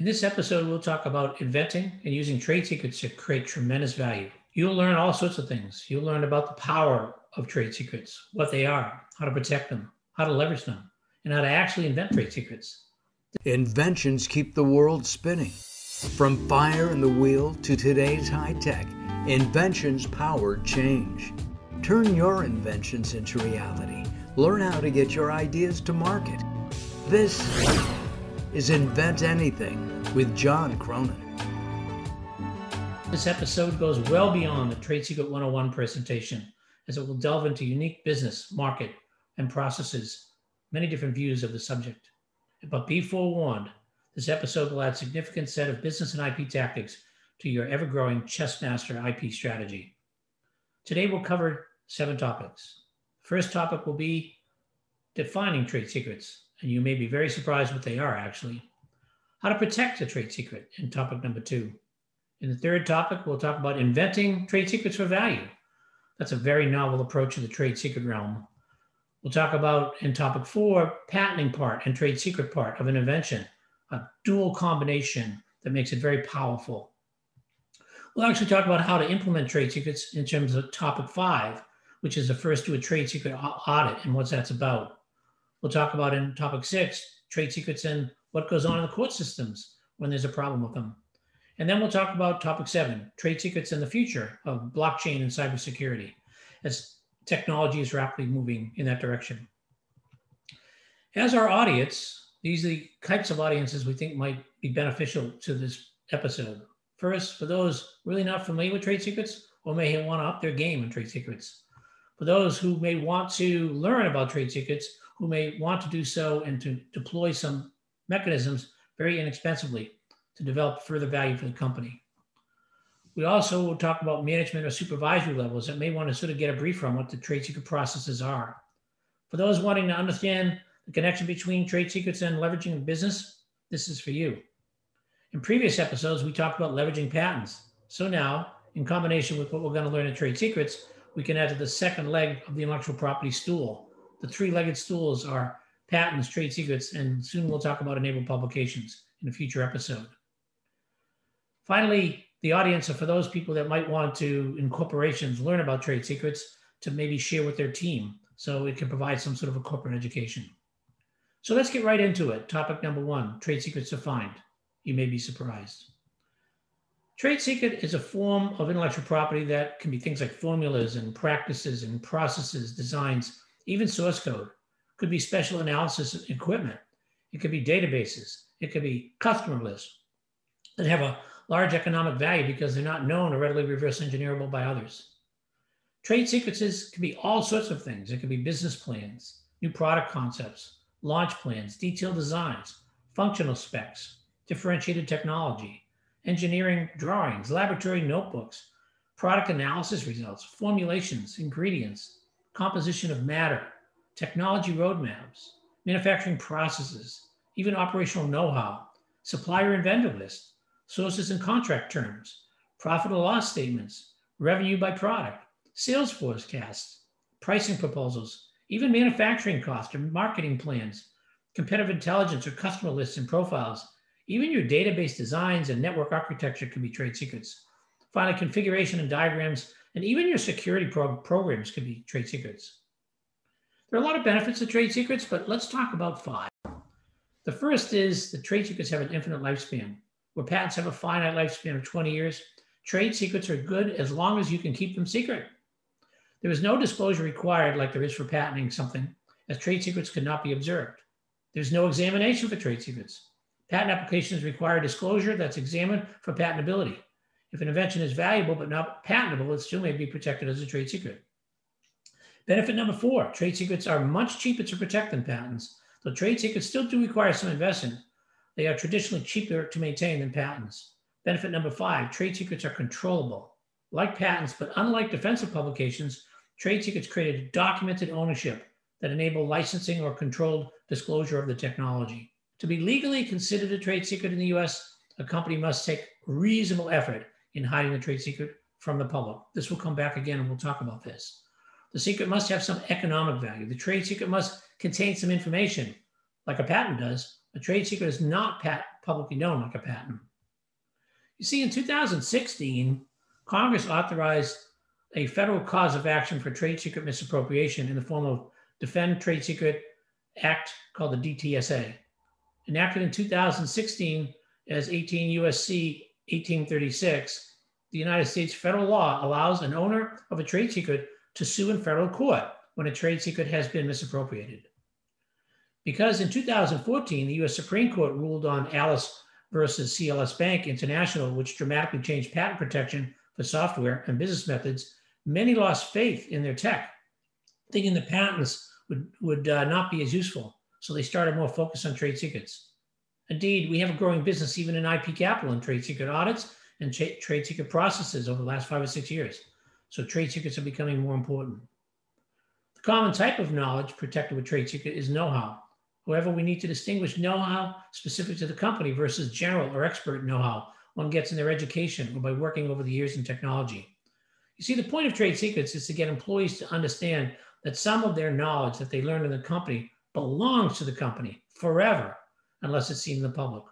In this episode, we'll talk about inventing and using trade secrets to create tremendous value. You'll learn all sorts of things. You'll learn about the power of trade secrets, what they are, how to protect them, how to leverage them, and how to actually invent trade secrets. Inventions keep the world spinning. From fire in the wheel to today's high tech, inventions power change. Turn your inventions into reality. Learn how to get your ideas to market. This is Invent Anything with John Cronin. This episode goes well beyond the Trade Secret 101 presentation, as it will delve into unique business, market, and processes, many different views of the subject. But be forewarned, this episode will add a significant set of business and IP tactics to your ever-growing ChessMaster IP strategy. Today we'll cover 7 topics. The first topic will be defining trade secrets. And you may be very surprised what they are actually. How to protect a trade secret in topic number 2. In the third topic, we'll talk about inventing trade secrets for value. That's a very novel approach to the trade secret realm. We'll talk about in topic 4, patenting part and trade secret part of an invention, a dual combination that makes it very powerful. We'll actually talk about how to implement trade secrets in terms of topic 5, which is the first to a trade secret audit and what that's about. We'll talk about in topic 6, trade secrets and what goes on in the court systems when there's a problem with them. And then we'll talk about topic 7, trade secrets and the future of blockchain and cybersecurity as technology is rapidly moving in that direction. As our audience, these are the types of audiences we think might be beneficial to this episode. First, for those really not familiar with trade secrets or may want to up their game in trade secrets. For those who may want to learn about trade secrets, who may want to do so and to deploy some mechanisms very inexpensively to develop further value for the company. We also will talk about management or supervisory levels that may want to sort of get a brief on what the trade secret processes are. For those wanting to understand the connection between trade secrets and leveraging a business, this is for you. In previous episodes, we talked about leveraging patents. So now, in combination with what we're going to learn in trade secrets, we can add to the second leg of the intellectual property stool. The three-legged stools are patents, trade secrets, and soon we'll talk about enabled publications in a future episode. Finally, the audience are for those people that might want to, in corporations, learn about trade secrets to maybe share with their team so it can provide some sort of a corporate education. So let's get right into it. Topic number 1, trade secrets defined. You may be surprised. Trade secret is a form of intellectual property that can be things like formulas and practices and processes, designs, even source code. Could be special analysis equipment. It could be databases. It could be customer lists that have a large economic value because they're not known or readily reverse engineerable by others. Trade secrets can be all sorts of things. It could be business plans, new product concepts, launch plans, detailed designs, functional specs, differentiated technology, engineering drawings, laboratory notebooks, product analysis results, formulations, ingredients, composition of matter, technology roadmaps, manufacturing processes, even operational know-how, supplier and vendor lists, sources and contract terms, profit and loss statements, revenue by product, sales forecasts, pricing proposals, even manufacturing costs or marketing plans, competitive intelligence or customer lists and profiles, even your database designs and network architecture can be trade secrets. Finally, configuration and diagrams, and even your security programs could be trade secrets. There are a lot of benefits to trade secrets, but let's talk about 5. The first is that trade secrets have an infinite lifespan. Where patents have a finite lifespan of 20 years, trade secrets are good as long as you can keep them secret. There is no disclosure required like there is for patenting something, as trade secrets could not be observed. There's no examination for trade secrets. Patent applications require disclosure that's examined for patentability. If an invention is valuable but not patentable, it still may be protected as a trade secret. Benefit number 4, trade secrets are much cheaper to protect than patents. Though trade secrets still do require some investment, they are traditionally cheaper to maintain than patents. Benefit number 5, trade secrets are controllable. Like patents, but unlike defensive publications, trade secrets create a documented ownership that enable licensing or controlled disclosure of the technology. To be legally considered a trade secret in the US, a company must take reasonable effort in hiding the trade secret from the public. This will come back again and we'll talk about this. The secret must have some economic value. The trade secret must contain some information, like a patent does, A trade secret is not publicly known like a patent. You see, in 2016, Congress authorized a federal cause of action for trade secret misappropriation in the form of Defend Trade Secret Act, called the DTSA, enacted in 2016 as 18 U.S.C. 1836. The United States federal law allows an owner of a trade secret to sue in federal court when a trade secret has been misappropriated. Because in 2014, the U.S. Supreme Court ruled on Alice versus CLS Bank International, which dramatically changed patent protection for software and business methods, many lost faith in their tech, thinking the patents would not be as useful. So they started more focus on trade secrets. Indeed, we have a growing business even in IP capital and trade secret audits and trade secret processes over the last 5 or 6 years. So trade secrets are becoming more important. The common type of knowledge protected with trade secret is know-how. However, we need to distinguish know-how specific to the company versus general or expert know-how one gets in their education or by working over the years in technology. You see, the point of trade secrets is to get employees to understand that some of their knowledge that they learned in the company belongs to the company forever, unless it's seen in the public.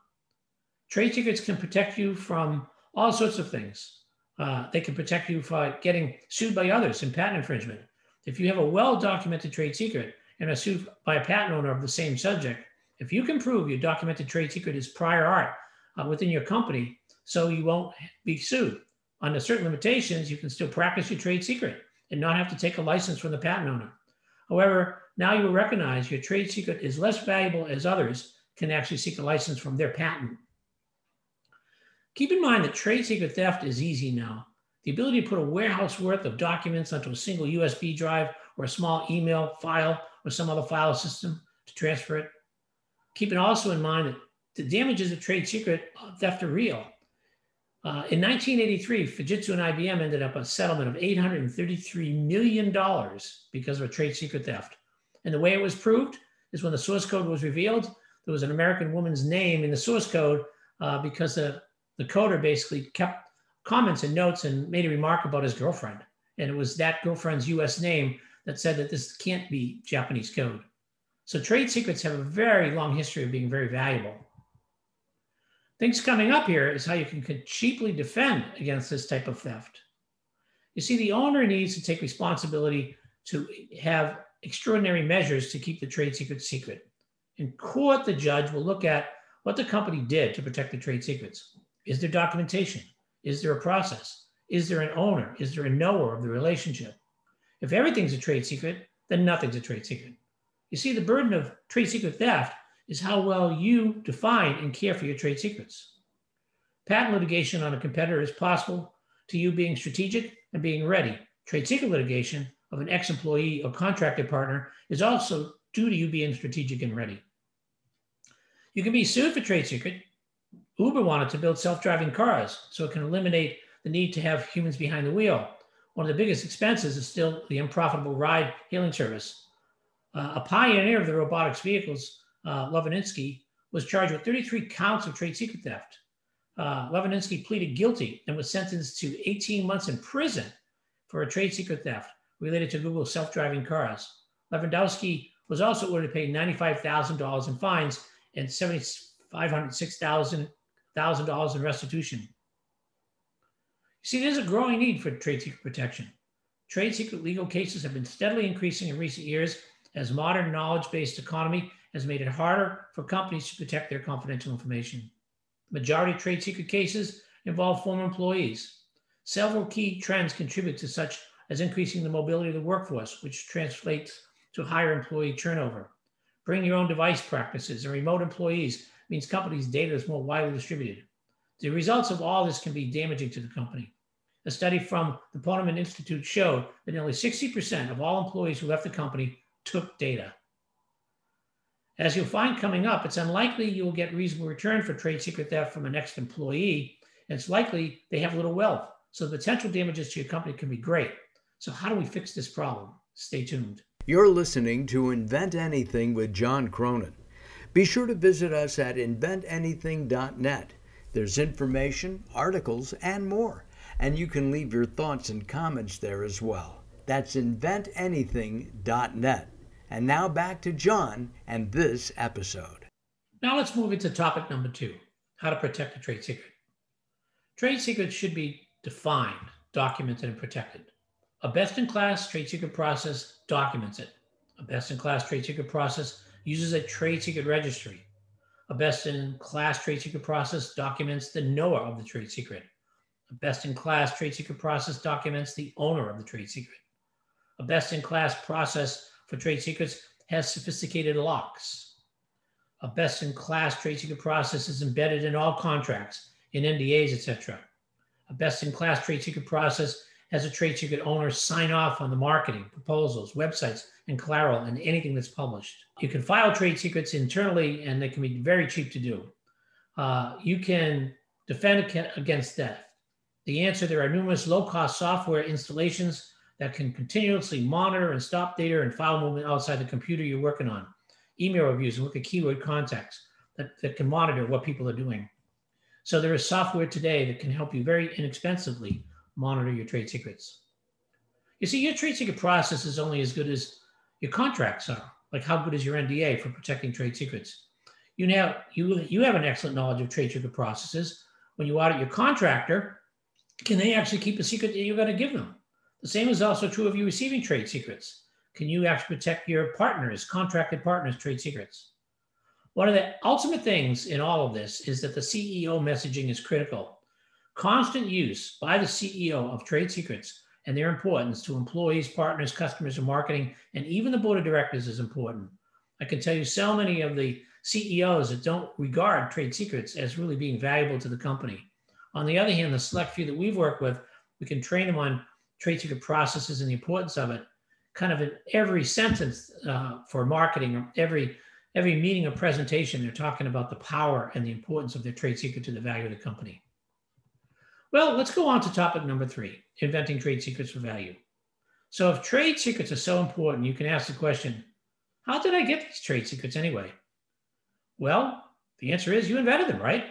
Trade secrets can protect you from all sorts of things. They can protect you from getting sued by others in patent infringement. If you have a well-documented trade secret and are sued by a patent owner of the same subject, if you can prove your documented trade secret is prior art within your company, so you won't be sued. Under certain limitations, you can still practice your trade secret and not have to take a license from the patent owner. However, now you will recognize your trade secret is less valuable as others can actually seek a license from their patent. Keep in mind that trade secret theft is easy now. The ability to put a warehouse worth of documents onto a single USB drive or a small email file or some other file system to transfer it. Keeping also in mind that the damages of trade secret theft are real. In 1983, Fujitsu and IBM ended up a settlement of $833 million because of a trade secret theft. And the way it was proved is when the source code was revealed, there was an American woman's name in the source code because the coder basically kept comments and notes and made a remark about his girlfriend. And it was that girlfriend's US name that said that this can't be Japanese code. So trade secrets have a very long history of being very valuable. Things coming up here is how you can cheaply defend against this type of theft. You see, the owner needs to take responsibility to have extraordinary measures to keep the trade secret secret. In court, the judge will look at what the company did to protect the trade secrets. Is there documentation? Is there a process? Is there an owner? Is there a knower of the relationship? If everything's a trade secret, then nothing's a trade secret. You see, the burden of trade secret theft is how well you define and care for your trade secrets. Patent litigation on a competitor is possible to you being strategic and being ready. Trade secret litigation of an ex-employee or contracted partner is also due to you being strategic and ready. You can be sued for trade secret. Uber wanted to build self-driving cars so it can eliminate the need to have humans behind the wheel. One of the biggest expenses is still the unprofitable ride-hailing service. A pioneer of the robotics vehicles, Levandowski, was charged with 33 counts of trade secret theft. Levandowski pleaded guilty and was sentenced to 18 months in prison for a trade secret theft related to Google's self-driving cars. Levandowski was also ordered to pay $95,000 in fines and $7,506,000 in restitution. You see, there's a growing need for trade secret protection. Trade secret legal cases have been steadily increasing in recent years as modern knowledge-based economy has made it harder for companies to protect their confidential information. The majority of trade secret cases involve former employees. Several key trends contribute to such as increasing the mobility of the workforce, which translates to higher employee turnover. Bring your own device practices and remote employees means companies' data is more widely distributed. The results of all this can be damaging to the company. A study from the Ponemon Institute showed that nearly 60% of all employees who left the company took data. As you'll find coming up, it's unlikely you'll get reasonable return for trade secret theft from an ex-employee, and it's likely they have little wealth. So the potential damages to your company can be great. So how do we fix this problem? Stay tuned. You're listening to Invent Anything with John Cronin. Be sure to visit us at inventanything.net. There's information, articles, and more. And you can leave your thoughts and comments there as well. That's inventanything.net. And now back to John and this episode. Now let's move into topic number two, how to protect a trade secret. Trade secrets should be defined, documented, and protected. A best-in-class trade secret process documents it. A best-in-class trade secret process uses a trade secret registry. A best-in-class trade secret process documents the knower of the trade secret. A best-in-class trade secret process documents the owner of the trade secret. A best-in-class process for trade secrets has sophisticated locks. A best-in-class trade secret process is embedded in all contracts, in NDAs, etc. A best-in-class trade secret process has a trade secret owner sign off on the marketing, proposals, websites, and collateral, and anything that's published. You can file trade secrets internally, and they can be very cheap to do. You can defend against theft. The answer, there are numerous low-cost software installations that can continuously monitor and stop data and file movement outside the computer you're working on. Email reviews and look at keyword contacts that can monitor what people are doing. So there is software today that can help you very inexpensively monitor your trade secrets. You see, your trade secret process is only as good as your contracts are. Like, how good is your NDA for protecting trade secrets? You have an excellent knowledge of trade secret processes. When you audit your contractor, can they actually keep a secret that you're going to give them? The same is also true of you receiving trade secrets. Can you actually protect your partners, contracted partners' trade secrets? One of the ultimate things in all of this is that the CEO messaging is critical. Constant use by the CEO of trade secrets and their importance to employees, partners, customers, and marketing, and even the board of directors is important. I can tell you so many of the CEOs that don't regard trade secrets as really being valuable to the company. On the other hand, the select few that we've worked with, we can train them on trade secret processes and the importance of it, kind of in every sentence for marketing, or every meeting or presentation, they're talking about the power and the importance of their trade secret to the value of the company. Well, let's go on to topic number three, inventing trade secrets for value. So if trade secrets are so important, you can ask the question, how did I get these trade secrets anyway? Well, the answer is you invented them, right?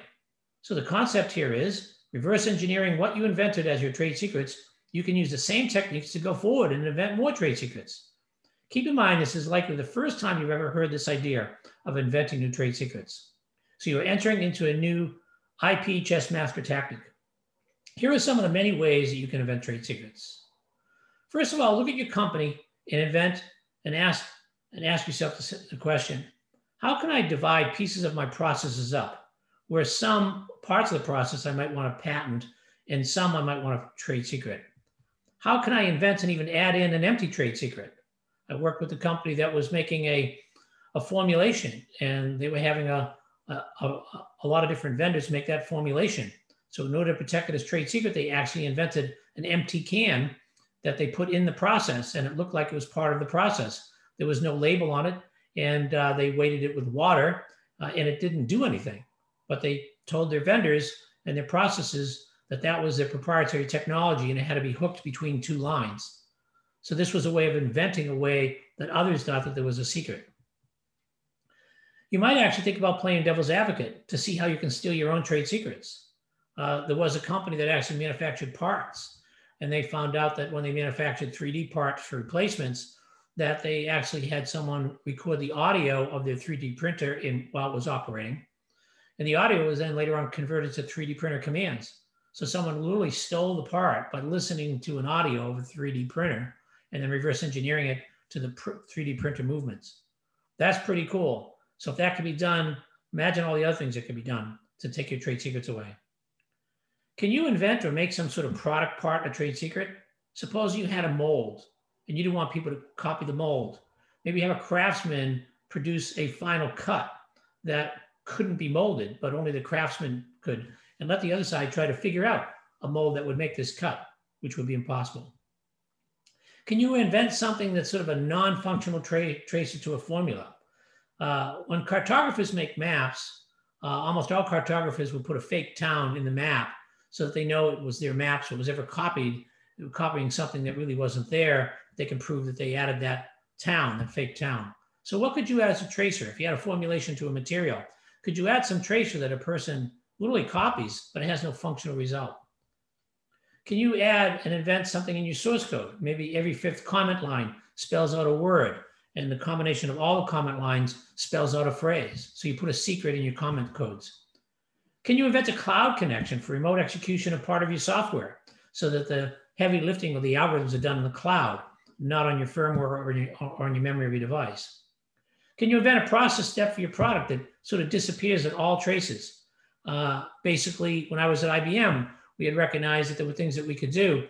So the concept here is reverse engineering what you invented as your trade secrets. You can use the same techniques to go forward and invent more trade secrets. Keep in mind, this is likely the first time you've ever heard this idea of inventing new trade secrets. So you're entering into a new IP ChessMaster tactic. Here are some of the many ways that you can invent trade secrets. First of all, look at your company and invent and ask yourself the question, how can I divide pieces of my processes up where some parts of the process I might want to patent and some I might want to trade secret? How can I invent and even add in an empty trade secret? I worked with a company that was making a formulation, and they were having a lot of different vendors make that formulation. So in order to protect it as trade secret, they actually invented an empty can that they put in the process, and it looked like it was part of the process. There was no label on it, and they weighted it with water, and it didn't do anything. But they told their vendors and their processes that was their proprietary technology, and it had to be hooked between two lines. So this was a way of inventing a way that others thought that there was a secret. You might actually think about playing devil's advocate to see how you can steal your own trade secrets. There was a company that actually manufactured parts, and they found out that when they manufactured 3D parts for replacements, that they actually had someone record the audio of their 3D printer while it was operating. And the audio was then later on converted to 3D printer commands. So someone literally stole the part by listening to an audio of a 3D printer and then reverse engineering it to the 3D printer movements. That's pretty cool. So if that could be done, imagine all the other things that could be done to take your trade secrets away. Can you invent or make some sort of product part a trade secret? Suppose you had a mold and you didn't want people to copy the mold. Maybe you have a craftsman produce a final cut that couldn't be molded, but only the craftsman could, and let the other side try to figure out a mold that would make this cut, which would be impossible. Can you invent something that's sort of a non-functional tracer to a formula? When cartographers make maps, almost all cartographers will put a fake town in the map so that they know it was their map, so it was ever copied, copying something that really wasn't there. They can prove that they added that town, that fake town. So what could you add as a tracer? If you had a formulation to a material, could you add some tracer that a person literally copies, but it has no functional result? Can you add and invent something in your source code? Maybe every fifth comment line spells out a word, and the combination of all comment lines spells out a phrase. So you put a secret in your comment codes. Can you invent a cloud connection for remote execution of part of your software so that the heavy lifting of the algorithms are done in the cloud, not on your firmware or on your memory of your device? Can you invent a process step for your product that sort of disappears at all traces? Basically, when I was at IBM, we had recognized that there were things that we could do.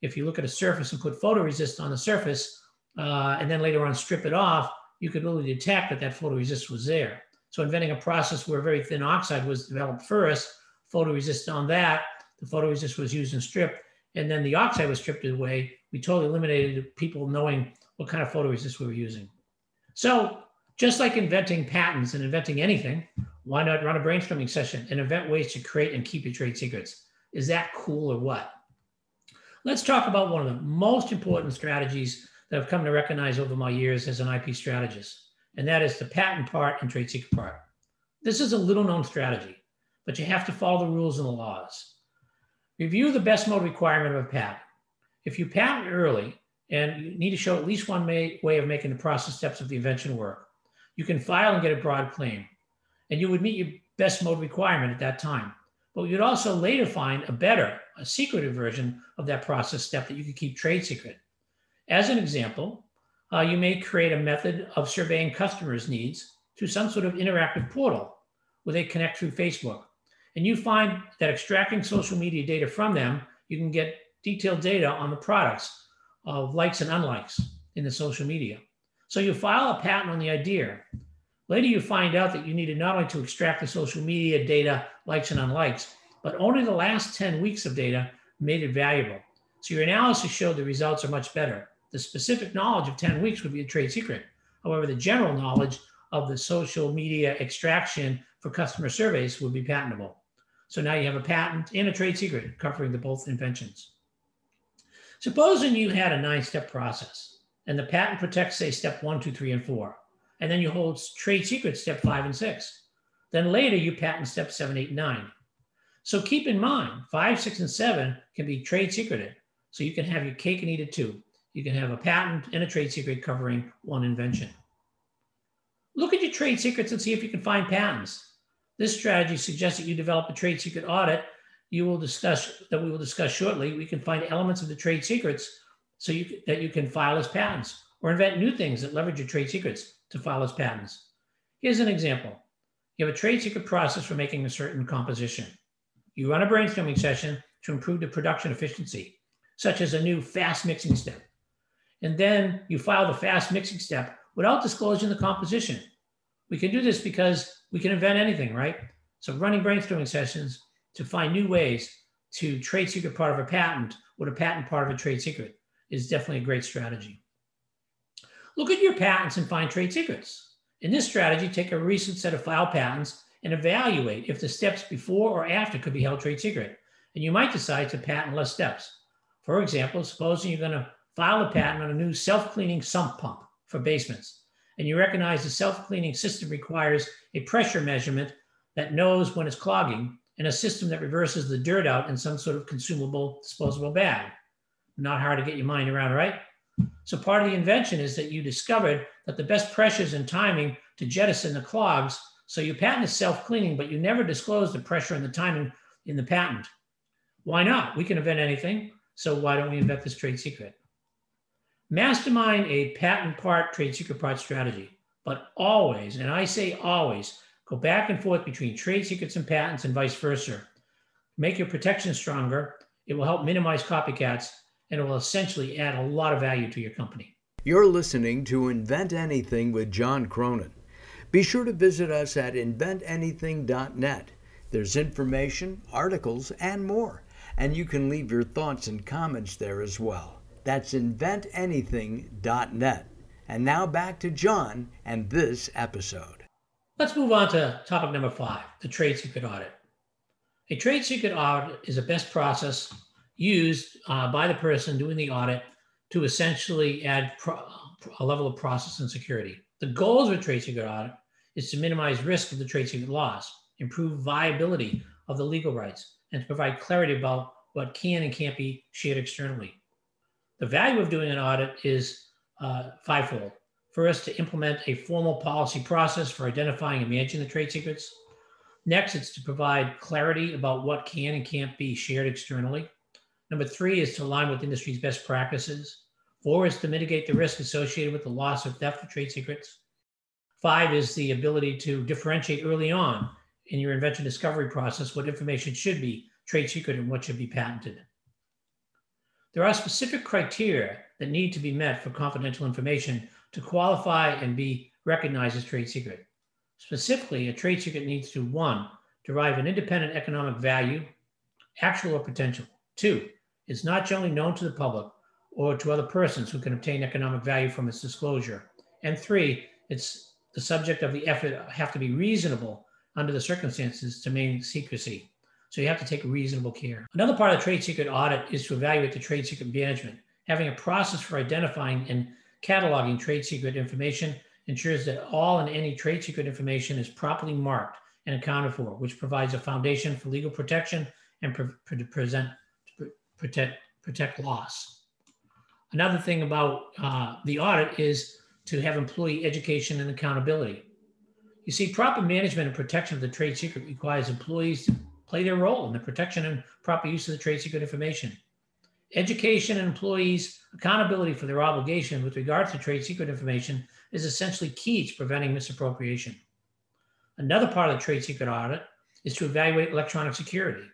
If you look at a surface and put photoresist on the surface, and then later on strip it off, you could really detect that that photoresist was there. So inventing a process where very thin oxide was developed first, photoresist on that, the photoresist was used and stripped, and then the oxide was stripped away. We totally eliminated people knowing what kind of photoresist we were using. So just like inventing patents and inventing anything, why not run a brainstorming session and invent ways to create and keep your trade secrets? Is that cool or what? Let's talk about one of the most important strategies that I've come to recognize over my years as an IP strategist, and that is the patent part and trade secret part. This is a little known strategy, but you have to follow the rules and the laws. Review the best mode requirement of a patent. If you patent early and you need to show at least one way of making the process steps of the invention work, you can file and get a broad claim, and you would meet your best mode requirement at that time. But you'd also later find a better, a secretive version of that process step that you could keep trade secret. As an example, you may create a method of surveying customers' needs through some sort of interactive portal where they connect through Facebook. And you find that extracting social media data from them, you can get detailed data on the products of likes and unlikes in the social media. So you file a patent on the idea. Later, you find out that you needed not only to extract the social media data, likes and unlikes, but only the last 10 weeks of data made it valuable. So your analysis showed the results are much better. The specific knowledge of 10 weeks would be a trade secret. However, the general knowledge of the social media extraction for customer surveys would be patentable. So now you have a patent and a trade secret covering the both inventions. Supposing you had a 9-step process and the patent protects, say, step 1, 2, 3, and 4, and then you hold trade secret step 5 and 6. Then later you patent step 7, 8, 9. So keep in mind, 5, 6, and 7 can be trade secreted. So you can have your cake and eat it too. You can have a patent and a trade secret covering one invention. Look at your trade secrets and see if you can find patents. This strategy suggests that you develop a trade secret audit that we will discuss shortly. We can find elements of the trade secrets so that you can file as patents, or invent new things that leverage your trade secrets to file as patents. Here's an example. You have a trade secret process for making a certain composition. You run a brainstorming session to improve the production efficiency, such as a new fast mixing step. And then you file the fast mixing step without disclosing the composition. We can do this because we can invent anything, right? So running brainstorming sessions to find new ways to trade secret part of a patent with a patent part of a trade secret is definitely a great strategy. Look at your patents and find trade secrets. In this strategy, take a recent set of file patents and evaluate if the steps before or after could be held trade secret. And you might decide to patent less steps. For example, supposing you're gonna file a patent on a new self-cleaning sump pump for basements. And you recognize the self-cleaning system requires a pressure measurement that knows when it's clogging and a system that reverses the dirt out in some sort of consumable, disposable bag. Not hard to get your mind around, right? So part of the invention is that you discovered that the best pressures and timing to jettison the clogs. So you patent is self-cleaning, but you never disclose the pressure and the timing in the patent. Why not? We can invent anything. So why don't we invent this trade secret? Mastermind a patent part, trade secret part strategy, but always, and I say always, go back and forth between trade secrets and patents and vice versa. Make your protection stronger. It will help minimize copycats, and it will essentially add a lot of value to your company. You're listening to Invent Anything with John Cronin. Be sure to visit us at inventanything.net. There's information, articles, and more, and you can leave your thoughts and comments there as well. That's inventanything.net. And now back to John and this episode. Let's move on to topic number 5, the trade secret audit. A trade secret audit is a best process used by the person doing the audit to essentially add a level of process and security. The goals of a trade secret audit is to minimize risk of the trade secret loss, improve viability of the legal rights, and to provide clarity about what can and can't be shared externally. The value of doing an audit is fivefold. First, to implement a formal policy process for identifying and managing the trade secrets. Next, it's to provide clarity about what can and can't be shared externally. Number three is to align with industry's best practices. Four is to mitigate the risk associated with the loss or theft of trade secrets. Five is the ability to differentiate early on in your invention discovery process what information should be trade secret and what should be patented. There are specific criteria that need to be met for confidential information to qualify and be recognized as trade secret. Specifically, a trade secret needs to, one, derive an independent economic value, actual or potential. Two, it's not generally known to the public or to other persons who can obtain economic value from its disclosure. And three, it's the subject of the effort have to be reasonable under the circumstances to maintain secrecy. So you have to take reasonable care. Another part of the trade secret audit is to evaluate the trade secret management. Having a process for identifying and cataloging trade secret information ensures that all and any trade secret information is properly marked and accounted for, which provides a foundation for legal protection and protect loss. Another thing about the audit is to have employee education and accountability. You see, proper management and protection of the trade secret requires employees to play their role in the protection and proper use of the trade secret information. Education and employees' accountability for their obligation with regard to trade secret information is essentially key to preventing misappropriation. Another part of the trade secret audit is to evaluate electronic security.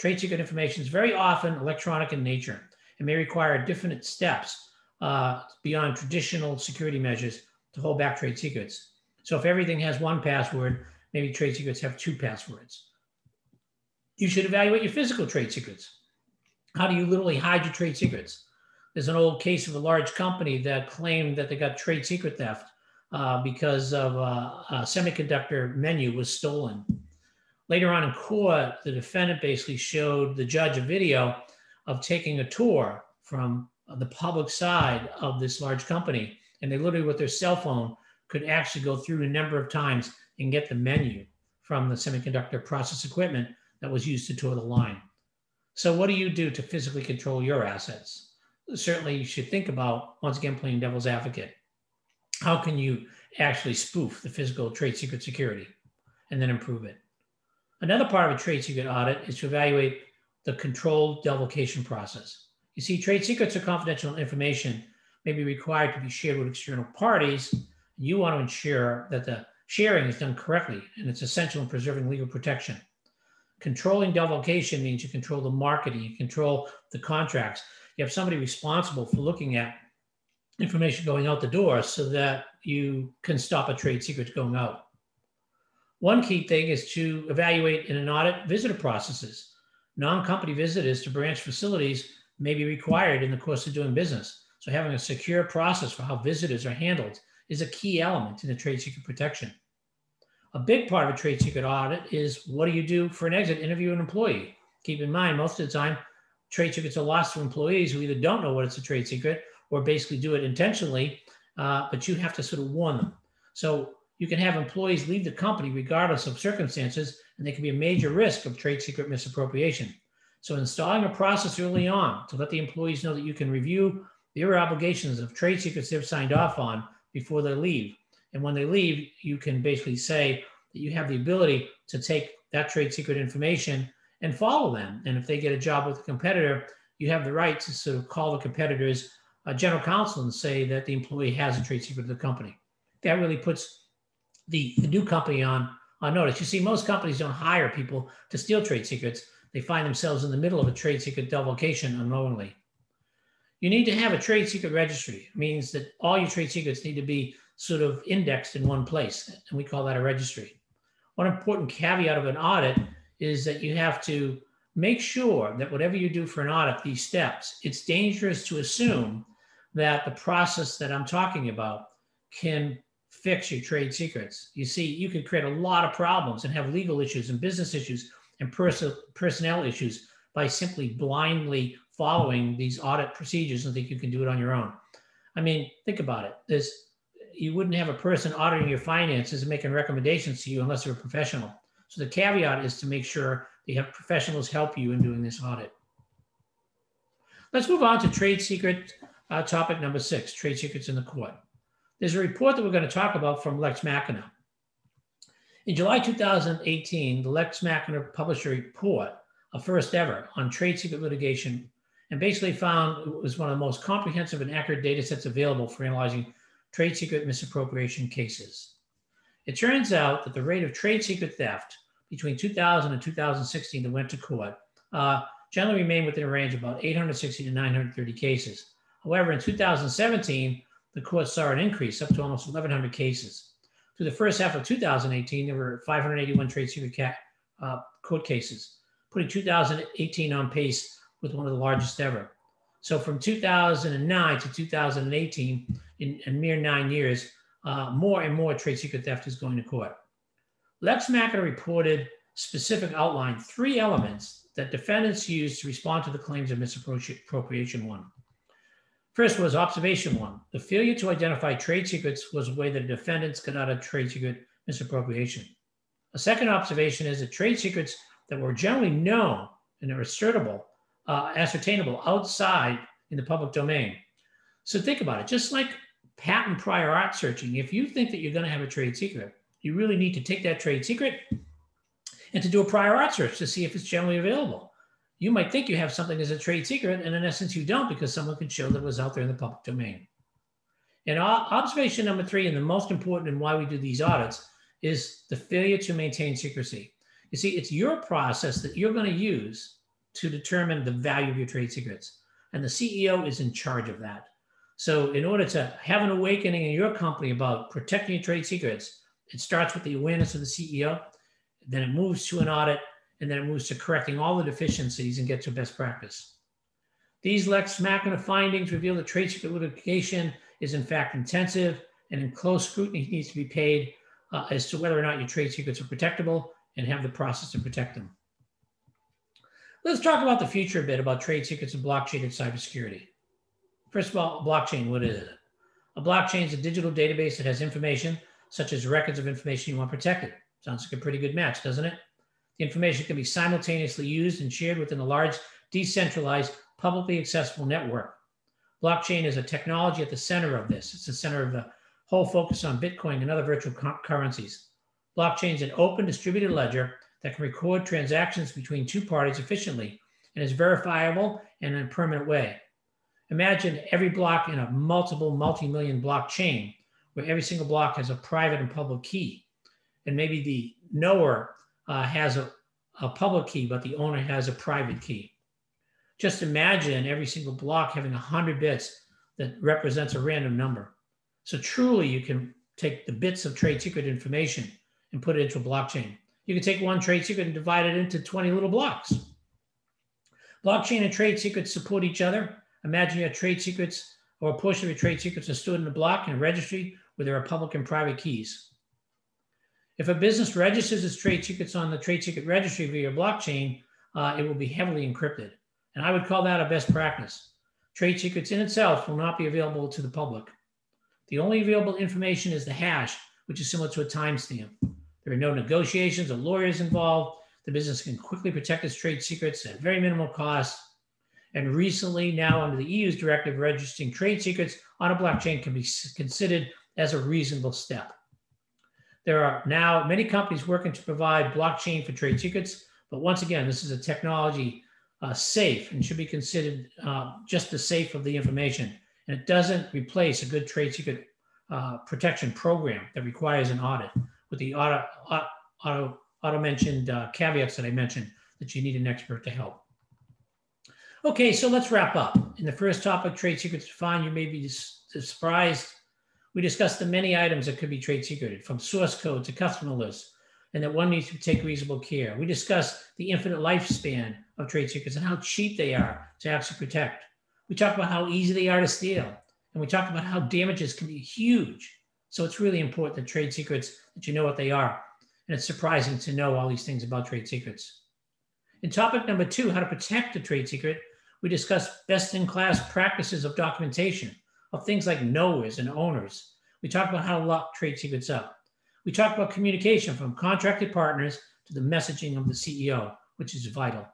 Trade secret information is very often electronic in nature and may require different steps beyond traditional security measures to hold back trade secrets. So if everything has one password, maybe trade secrets have two passwords. You should evaluate your physical trade secrets. How do you literally hide your trade secrets? There's an old case of a large company that claimed that they got trade secret theft because of a semiconductor menu was stolen. Later on in court, the defendant basically showed the judge a video of taking a tour from the public side of this large company. And they literally, with their cell phone, could actually go through a number of times and get the menu from the semiconductor process equipment that was used to tour the line. So what do you do to physically control your assets? Certainly you should think about, once again, playing devil's advocate. How can you actually spoof the physical trade secret security and then improve it? Another part of a trade secret audit is to evaluate the controlled divulgation process. You see, trade secrets or confidential information may be required to be shared with external parties. You want to ensure that the sharing is done correctly, and it's essential in preserving legal protection. Controlling divulgation means you control the marketing, you control the contracts. You have somebody responsible for looking at information going out the door so that you can stop a trade secret going out. One key thing is to evaluate in an audit visitor processes. Non-company visitors to branch facilities may be required in the course of doing business. So having a secure process for how visitors are handled is a key element in the trade secret protection. A big part of a trade secret audit is what do you do for an exit interview an employee? Keep in mind, most of the time, trade secrets are lost to employees who either don't know what it's a trade secret or basically do it intentionally, but you have to sort of warn them. So you can have employees leave the company regardless of circumstances, and they can be a major risk of trade secret misappropriation. So installing a process early on to let the employees know that you can review their obligations of trade secrets they've signed off on before they leave. And when they leave, you can basically say that you have the ability to take that trade secret information and follow them. And if they get a job with a competitor, you have the right to sort of call the competitor's general counsel and say that the employee has a trade secret of the company. That really puts the new company on notice. You see, most companies don't hire people to steal trade secrets. They find themselves in the middle of a trade secret divulgation unknowingly. You need to have a trade secret registry. It means that all your trade secrets need to be sort of indexed in one place, and we call that a registry. One important caveat of an audit is that you have to make sure that whatever you do for an audit, these steps, it's dangerous to assume that the process that I'm talking about can fix your trade secrets. You see, you can create a lot of problems and have legal issues and business issues and personnel issues by simply blindly following these audit procedures and think you can do it on your own. I mean, think about it. You wouldn't have a person auditing your finances and making recommendations to you unless they're a professional. So the caveat is to make sure that you have professionals help you in doing this audit. Let's move on to trade secret topic number 6, trade secrets in the court. There's a report that we're going to talk about from Lex Machina. In July 2018, the Lex Machina published a report, a first ever, on trade secret litigation, and basically found it was one of the most comprehensive and accurate data sets available for analyzing trade secret misappropriation cases. It turns out that the rate of trade secret theft between 2000 and 2016 that went to court generally remained within a range of about 860 to 930 cases. However, in 2017, the court saw an increase up to almost 1,100 cases. Through the first half of 2018, there were 581 trade secret court cases, putting 2018 on pace with one of the largest ever. So from 2009 to 2018, in a mere 9 years, more and more trade secret theft is going to court. Lex Machina reported specific outline, three elements that defendants used to respond to the claims of misappropriation one. First was observation one. The failure to identify trade secrets was a way that defendants got out of trade secret misappropriation. A second observation is that trade secrets that were generally known and are assertable, ascertainable outside in the public domain. So think about it, just like patent prior art searching, if you think that you're going to have a trade secret, you really need to take that trade secret and to do a prior art search to see if it's generally available. You might think you have something as a trade secret, and in essence you don't, because someone can show that it was out there in the public domain. And observation number three, and the most important and why we do these audits, is the failure to maintain secrecy. You see, it's your process that you're going to use to determine the value of your trade secrets. And the CEO is in charge of that. So in order to have an awakening in your company about protecting your trade secrets, it starts with the awareness of the CEO, then it moves to an audit, and then it moves to correcting all the deficiencies and get to best practice. These Lex Machina findings reveal that trade secret litigation is in fact intensive, and in close scrutiny needs to be paid as to whether or not your trade secrets are protectable and have the process to protect them. Let's talk about the future a bit, about trade secrets and blockchain and cybersecurity. First of all, blockchain, what is it? A blockchain is a digital database that has information, such as records of information you want protected. Sounds like a pretty good match, doesn't it? The information can be simultaneously used and shared within a large, decentralized, publicly accessible network. Blockchain is a technology at the center of this. It's the center of the whole focus on Bitcoin and other virtual currencies. Blockchain is an open distributed ledger that can record transactions between two parties efficiently and is verifiable and in a permanent way. Imagine every block in a multi-million block chain, where every single block has a private and public key. And maybe the knower has a public key, but the owner has a private key. Just imagine every single block having 100 bits that represents a random number. So truly, you can take the bits of trade secret information and put it into a blockchain. You can take one trade secret and divide it into 20 little blocks. Blockchain and trade secrets support each other. Imagine your trade secrets, or a portion of your trade secrets, are stored in a block in a registry where there are public and private keys. If a business registers its trade secrets on the trade secret registry via your blockchain, it will be heavily encrypted. And I would call that a best practice. Trade secrets in itself will not be available to the public. The only available information is the hash, which is similar to a timestamp. There are no negotiations or lawyers involved. The business can quickly protect its trade secrets at very minimal cost. And recently, now under the EU's directive, registering trade secrets on a blockchain can be considered as a reasonable step. There are now many companies working to provide blockchain for trade secrets, but once again, this is a technology safe and should be considered just the safe of the information. And it doesn't replace a good trade secret protection program that requires an audit, with the auto-mentioned caveats that I mentioned, that you need an expert to help. Okay, so let's wrap up. In the first topic, trade secrets defined, you may be surprised. We discussed the many items that could be trade secreted, from source code to customer lists, and that one needs to take reasonable care. We discussed the infinite lifespan of trade secrets and how cheap they are to actually protect. We talked about how easy they are to steal, and we talked about how damages can be huge. So it's really important that trade secrets, that you know what they are. And it's surprising to know all these things about trade secrets. In topic number two, how to protect a trade secret, we discussed best-in-class practices of documentation, of things like knowers and owners. We talked about how to lock trade secrets up. We talked about communication from contracted partners to the messaging of the CEO, which is vital.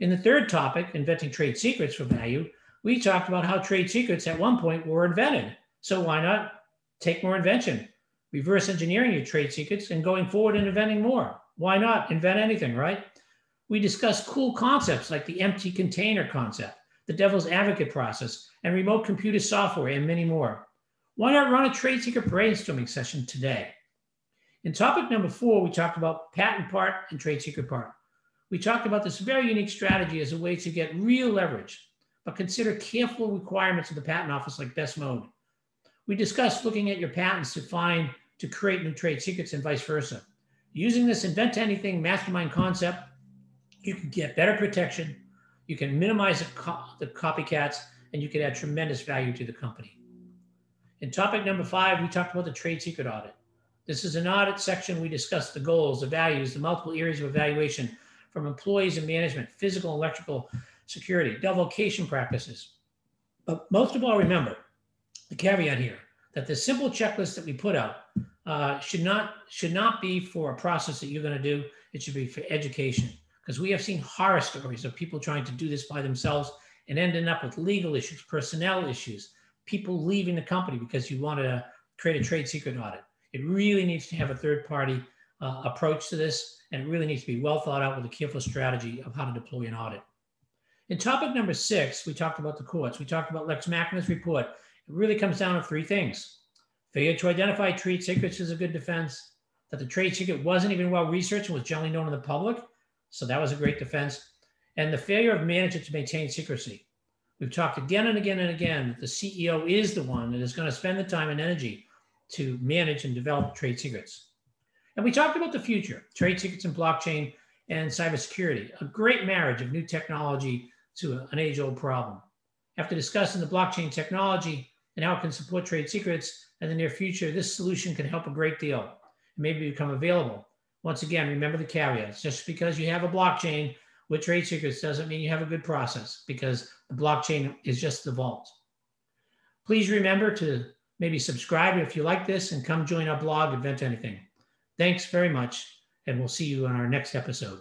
In the third topic, inventing trade secrets for value, we talked about how trade secrets at one point were invented. So why not take more invention, reverse engineering your trade secrets and going forward and inventing more. Why not invent anything, right? We discuss cool concepts like the empty container concept, the devil's advocate process, and remote computer software, and many more. Why not run a trade secret brainstorming session today? In topic number 4, we talked about patent part and trade secret part. We talked about this very unique strategy as a way to get real leverage, but consider careful requirements of the patent office like best mode. We discussed looking at your patents to create new trade secrets and vice versa. Using this Invent Anything mastermind concept, you can get better protection, you can minimize the copycats, and you can add tremendous value to the company. In topic number 5, we talked about the trade secret audit. This is an audit section. We discussed the goals, the values, the multiple areas of evaluation from employees and management, physical and electrical security, delegation practices. But most of all, remember the caveat here that the simple checklist that we put out should not be for a process that you're going to do. It should be for education, because we have seen horror stories of people trying to do this by themselves and ending up with legal issues, personnel issues, people leaving the company because you wanted to create a trade secret audit. It really needs to have a third-party approach to this, and it really needs to be well thought out with a careful strategy of how to deploy an audit. In topic number 6, we talked about the courts. We talked about Lex Machina's report. It really comes down to 3 things. Failure to identify trade secrets is a good defense. That the trade secret wasn't even well researched and was generally known to the public. So that was a great defense. And the failure of management to maintain secrecy. We've talked again and again and again that the CEO is the one that is going to spend the time and energy to manage and develop trade secrets. And we talked about the future, trade secrets and blockchain and cybersecurity, a great marriage of new technology to an age-old problem. After discussing the blockchain technology and how it can support trade secrets in the near future, this solution can help a great deal and maybe become available. Once again, remember the caveats. Just because you have a blockchain with trade secrets doesn't mean you have a good process, because the blockchain is just the vault. Please remember to maybe subscribe if you like this and come join our blog, Invent Anything. Thanks very much, and we'll see you on our next episode.